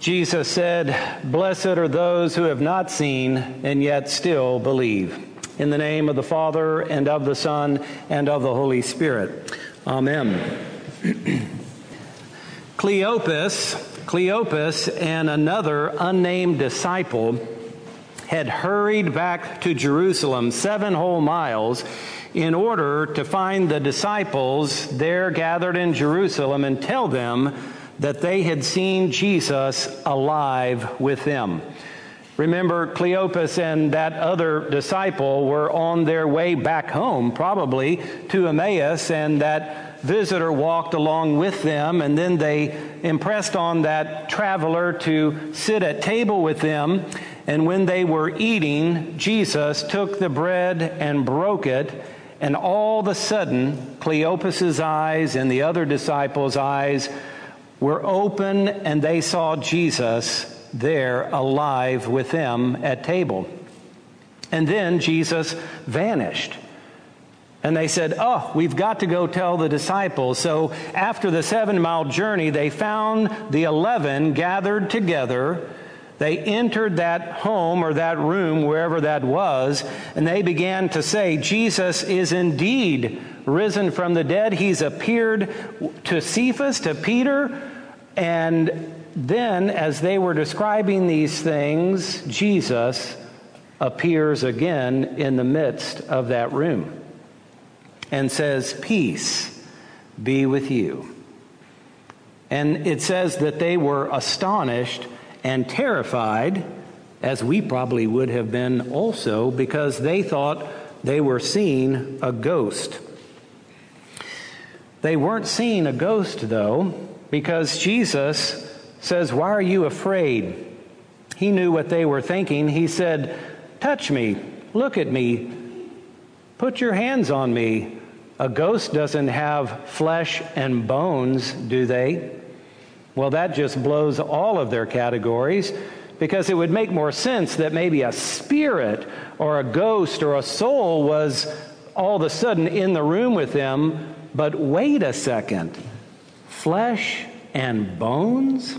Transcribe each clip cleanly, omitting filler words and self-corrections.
Jesus said, "Blessed are those who have not seen and yet still believe." In the name of the Father, and of the Son, and of the Holy Spirit. Amen. Cleopas and another unnamed disciple had hurried back to Jerusalem 7 whole miles in order to find the disciples there gathered in Jerusalem and tell them that they had seen Jesus alive with them. Remember, Cleopas and that other disciple were on their way back home, probably to Emmaus, and that visitor walked along with them, and then they impressed on that traveler to sit at table with them. And when they were eating, Jesus took the bread and broke it, and all of a sudden, Cleopas's eyes and the other disciples' eyes were open, and they saw Jesus there alive with them at table. And then Jesus vanished. And they said, "Oh, we've got to go tell the disciples." So after the 7-mile journey, they found the 11 gathered together. They entered that home or that room, wherever that was, and they began to say, "Jesus is indeed risen from the dead. He's appeared to Cephas, to Peter," and then, as they were describing these things, Jesus appears again in the midst of that room and says, "Peace be with you." And it says that they were astonished and terrified, as we probably would have been also, because they thought they were seeing a ghost. They weren't seeing a ghost, though, because Jesus says, "Why are you afraid?" He knew what they were thinking. He said, "Touch me, look at me, put your hands on me. A ghost doesn't have flesh and bones, do they?" Well, that just blows all of their categories, because it would make more sense that maybe a spirit or a ghost or a soul was all of a sudden in the room with them. But wait a second, flesh and bones?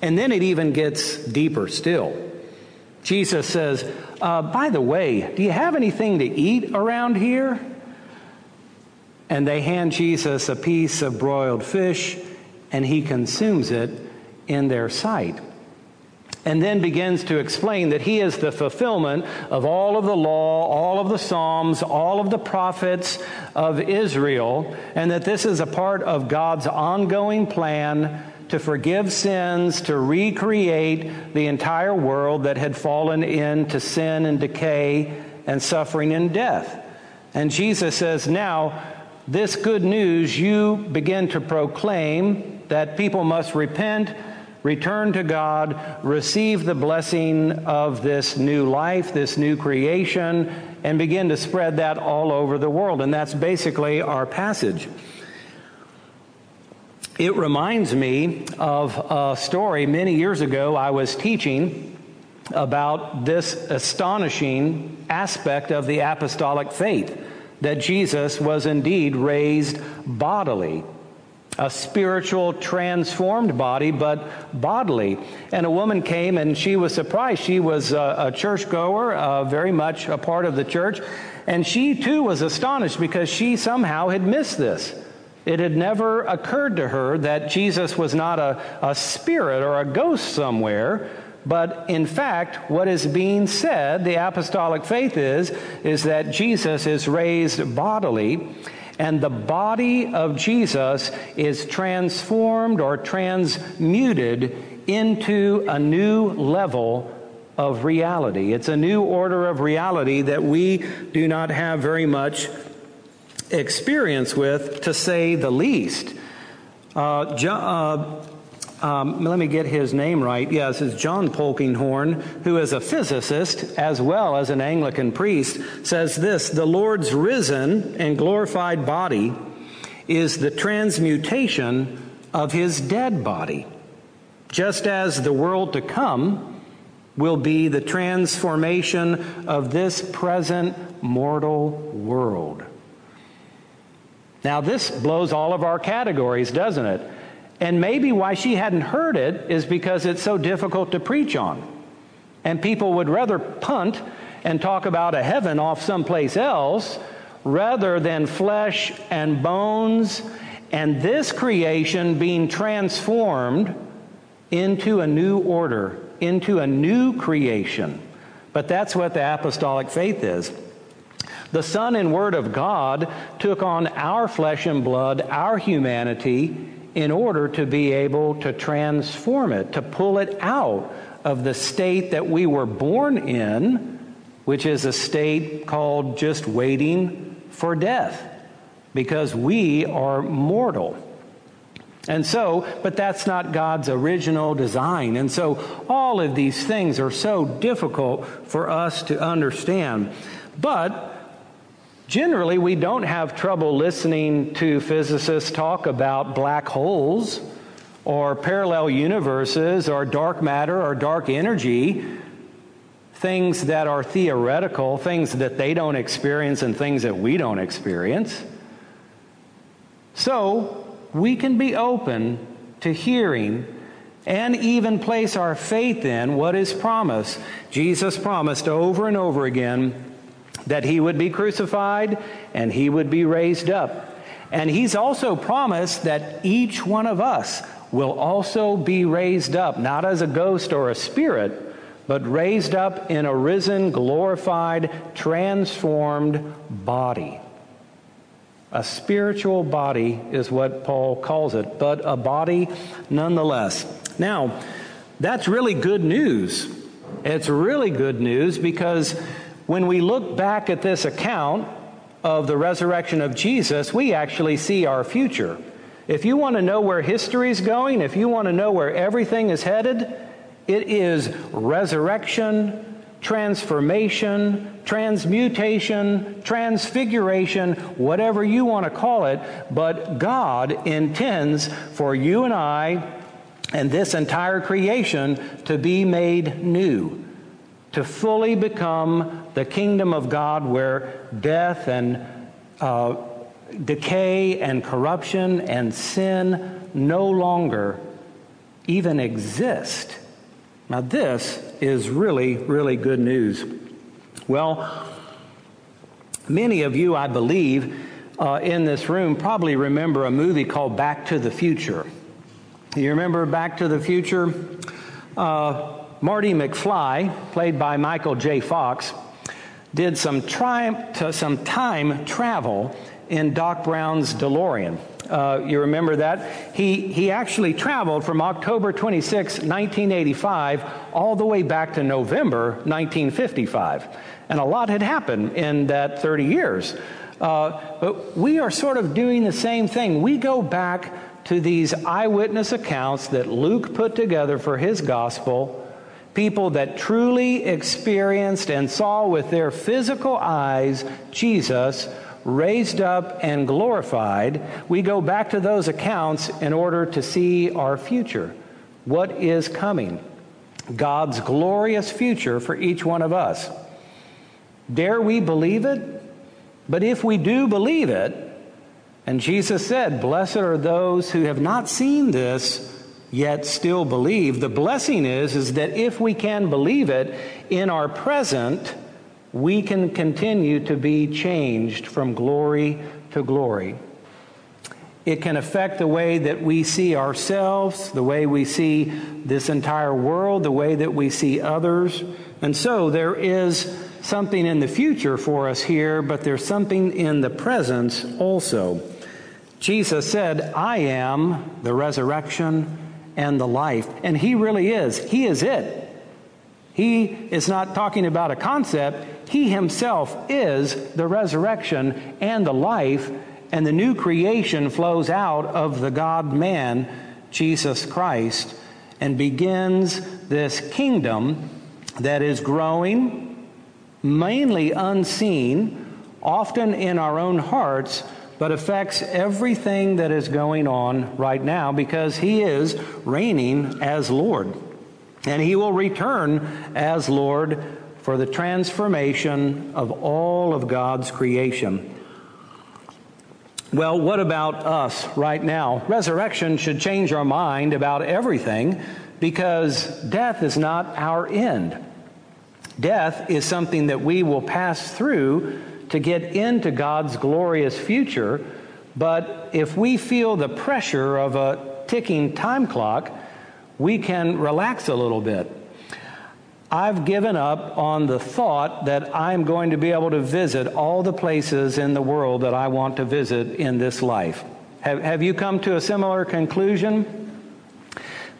And then it even gets deeper still. Jesus says, "By the way, do you have anything to eat around here?" And they hand Jesus a piece of broiled fish, and he consumes it in their sight. And then begins to explain that he is the fulfillment of all of the law, all of the Psalms, all of the prophets of Israel, and that this is a part of God's ongoing plan to forgive sins, to recreate the entire world that had fallen into sin and decay and suffering and death. And Jesus says, "Now, this good news you begin to proclaim, that people must repent, return to God, receive the blessing of this new life, this new creation, and begin to spread that all over the world." And that's basically our passage. It reminds me of a story many years ago I was teaching about this astonishing aspect of the apostolic faith, that Jesus was indeed raised bodily. A spiritual transformed body, but bodily. And a woman came, and she was surprised. She was a churchgoer, very much a part of the church. And she, too, was astonished, because she somehow had missed this. It had never occurred to her that Jesus was not a spirit or a ghost somewhere, but in fact, what is being said, the apostolic faith is that Jesus is raised bodily, and the body of Jesus is transformed or transmuted into a new level of reality. It's a new order of reality that we do not have very much experience with, to say the least. Let me get his name right. Yes, it's John Polkinghorne, who is a physicist as well as an Anglican priest, says this: "The Lord's risen and glorified body is the transmutation of his dead body, just as the world to come will be the transformation of this present mortal world." Now, this blows all of our categories, doesn't it? And maybe why she hadn't heard it is because it's so difficult to preach on. And people would rather punt and talk about a heaven off someplace else rather than flesh and bones and this creation being transformed into a new order, into a new creation. But that's what the apostolic faith is. The Son and Word of God took on our flesh and blood, our humanity, in order to be able to transform it, to pull it out of the state that we were born in, which is a state called just waiting for death, because we are mortal. And so, but that's not God's original design. And so all of these things are so difficult for us to understand. But generally, we don't have trouble listening to physicists talk about black holes or parallel universes or dark matter or dark energy, things that are theoretical, things that they don't experience and things that we don't experience. So we can be open to hearing and even place our faith in what is promised. Jesus promised over and over again that he would be crucified and he would be raised up. And he's also promised that each one of us will also be raised up, not as a ghost or a spirit, but raised up in a risen, glorified, transformed body. A spiritual body is what Paul calls it, but a body nonetheless. Now, that's really good news. It's really good news because when we look back at this account of the resurrection of Jesus, we actually see our future. If you want to know where history is going, if you want to know where everything is headed, it is resurrection, transformation, transmutation, transfiguration, whatever you want to call it. But God intends for you and I and this entire creation to be made new, to fully become the kingdom of God where death and decay and corruption and sin no longer even exist. Now this is really, really good news. Well, many of you, I believe, in this room probably remember a movie called Back to the Future. You remember Back to the Future? Marty McFly, played by Michael J. Fox, did some time travel in Doc Brown's DeLorean. You remember that? He actually traveled from October 26, 1985, all the way back to November 1955. And a lot had happened in that 30 years. But we are sort of doing the same thing. We go back to these eyewitness accounts that Luke put together for his gospel, people that truly experienced and saw with their physical eyes Jesus raised up and glorified. We go back to those accounts in order to see our future, what is coming, God's glorious future for each one of us. Dare we believe it? But if we do believe it, and Jesus said, "Blessed are those who have not seen this, yet still believe." The blessing is that if we can believe it in our present, we can continue to be changed from glory to glory. It can affect the way that we see ourselves, the way we see this entire world, the way that we see others. And so there is something in the future for us here, but there's something in the presence also. Jesus said, "I am the resurrection and the life." And he really is. He is it. He is not talking about a concept. He himself is the resurrection and the life, and the new creation flows out of the God-man, Jesus Christ, and begins this kingdom that is growing, mainly unseen, often in our own hearts, but affects everything that is going on right now, because he is reigning as Lord. And he will return as Lord for the transformation of all of God's creation. Well, what about us right now? Resurrection should change our mind about everything, because death is not our end. Death is something that we will pass through to get into God's glorious future. But if we feel the pressure of a ticking time clock, we can relax a little bit. I've given up on the thought that I'm going to be able to visit all the places in the world that I want to visit in this life. Have you come to a similar conclusion?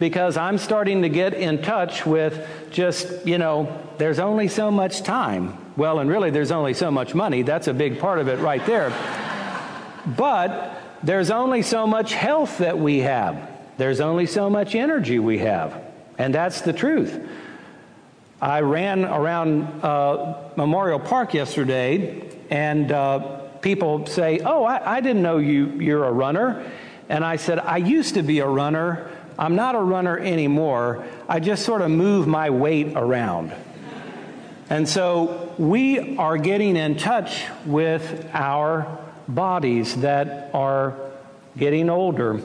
Because I'm starting to get in touch with just, there's only so much time. Well, and really, there's only so much money. That's a big part of it right there. But there's only so much health that we have. There's only so much energy we have. And that's the truth. I ran around Memorial Park yesterday, and people say, oh, I didn't know you're a runner. And I said, I used to be a runner. I'm not a runner anymore. I just sort of move my weight around. And so we are getting in touch with our bodies that are getting older.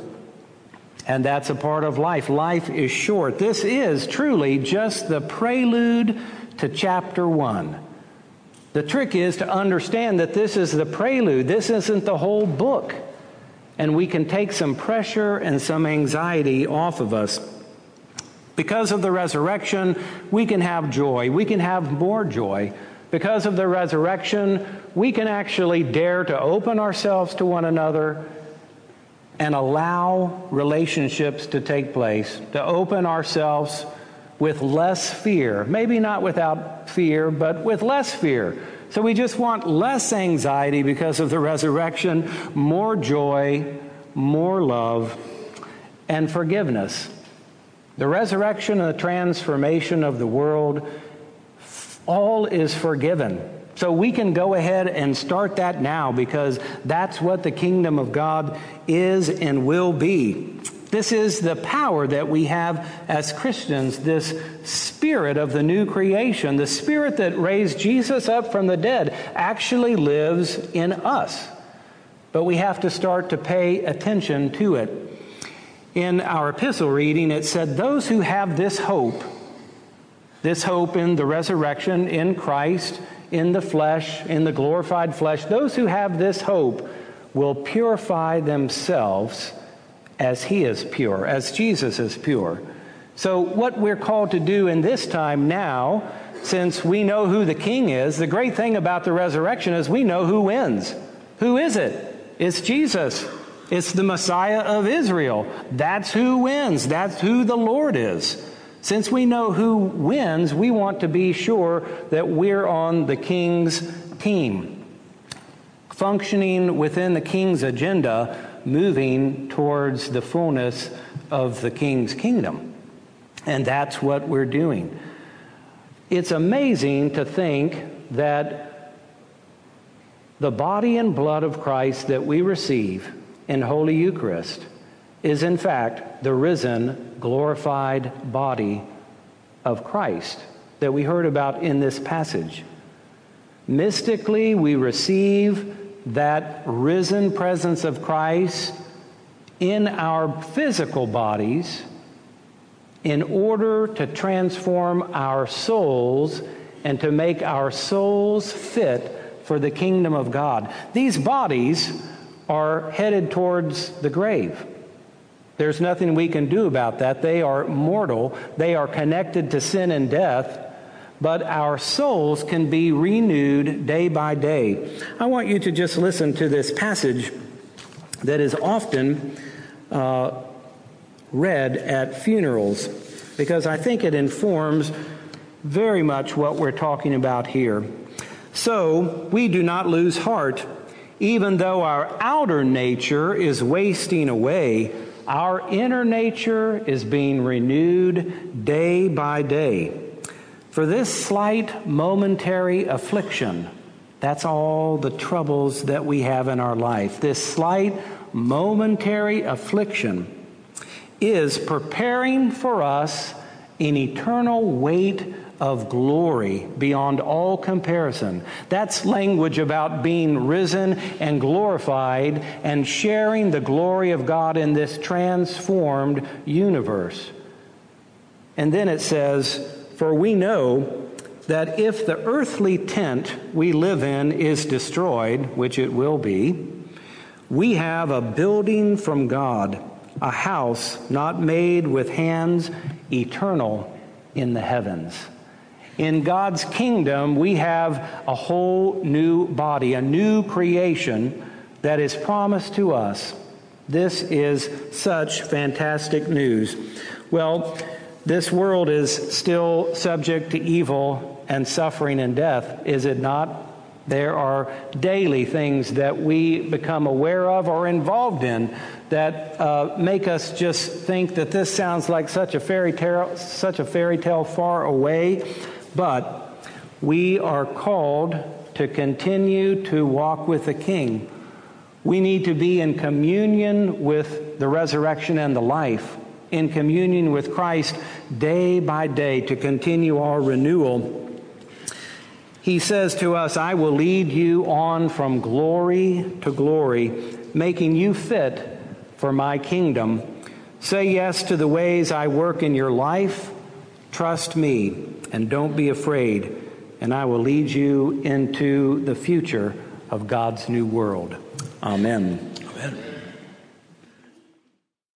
And that's a part of life. Life is short. This is truly just the prelude to chapter 1. The trick is to understand that this is the prelude. This isn't the whole book. And we can take some pressure and some anxiety off of us. Because of the resurrection, we can have joy. We can have more joy. Because of the resurrection, we can actually dare to open ourselves to one another and allow relationships to take place, to open ourselves with less fear. Maybe not without fear, but with less fear. So we just want less anxiety because of the resurrection, more joy, more love, and forgiveness. The resurrection and the transformation of the world, all is forgiven. So we can go ahead and start that now, because that's what the kingdom of God is and will be. This is the power that we have as Christians, this spirit of the new creation. The spirit that raised Jesus up from the dead actually lives in us. But we have to start to pay attention to it. In our epistle reading, it said, those who have this hope in the resurrection, in Christ, in the flesh, in the glorified flesh, those who have this hope will purify themselves as he is pure, as Jesus is pure. So what we're called to do in this time now, since we know who the king is, the great thing about the resurrection is we know who wins. Who is it? It's Jesus. It's the Messiah of Israel. That's who wins. That's who the Lord is. Since we know who wins, we want to be sure that we're on the king's team, functioning within the king's agenda, moving towards the fullness of the king's kingdom. And that's what we're doing. It's amazing to think that the body and blood of Christ that we receive in Holy Eucharist is in fact the risen, glorified body of Christ that we heard about in this passage. Mystically, we receive that risen presence of Christ in our physical bodies in order to transform our souls and to make our souls fit for the kingdom of God. These bodies are headed towards the grave. There's nothing we can do about that. They are mortal. They are connected to sin and death. But our souls can be renewed day by day. I want you to just listen to this passage that is often read at funerals, because I think it informs very much what we're talking about here. So we do not lose heart, even though our outer nature is wasting away, our inner nature is being renewed day by day. For this slight momentary affliction, that's all the troubles that we have in our life. This slight momentary affliction is preparing for us an eternal weight of glory beyond all comparison. That's language about being risen and glorified and sharing the glory of God in this transformed universe. And then it says, for we know that if the earthly tent we live in is destroyed, which it will be, we have a building from God, a house not made with hands, eternal in the heavens. In God's kingdom, we have a whole new body, a new creation that is promised to us. This is such fantastic news. Well, this world is still subject to evil and suffering and death, is it not? There are daily things that we become aware of or involved in that make us just think that this sounds like such a fairy tale far away. But we are called to continue to walk with the King. We need to be in communion with the resurrection and the life, in communion with Christ day by day to continue our renewal. He says to us, I will lead you on from glory to glory, making you fit for my kingdom. Say yes to the ways I work in your life. Trust me and don't be afraid, and I will lead you into the future of God's new world. Amen. Amen.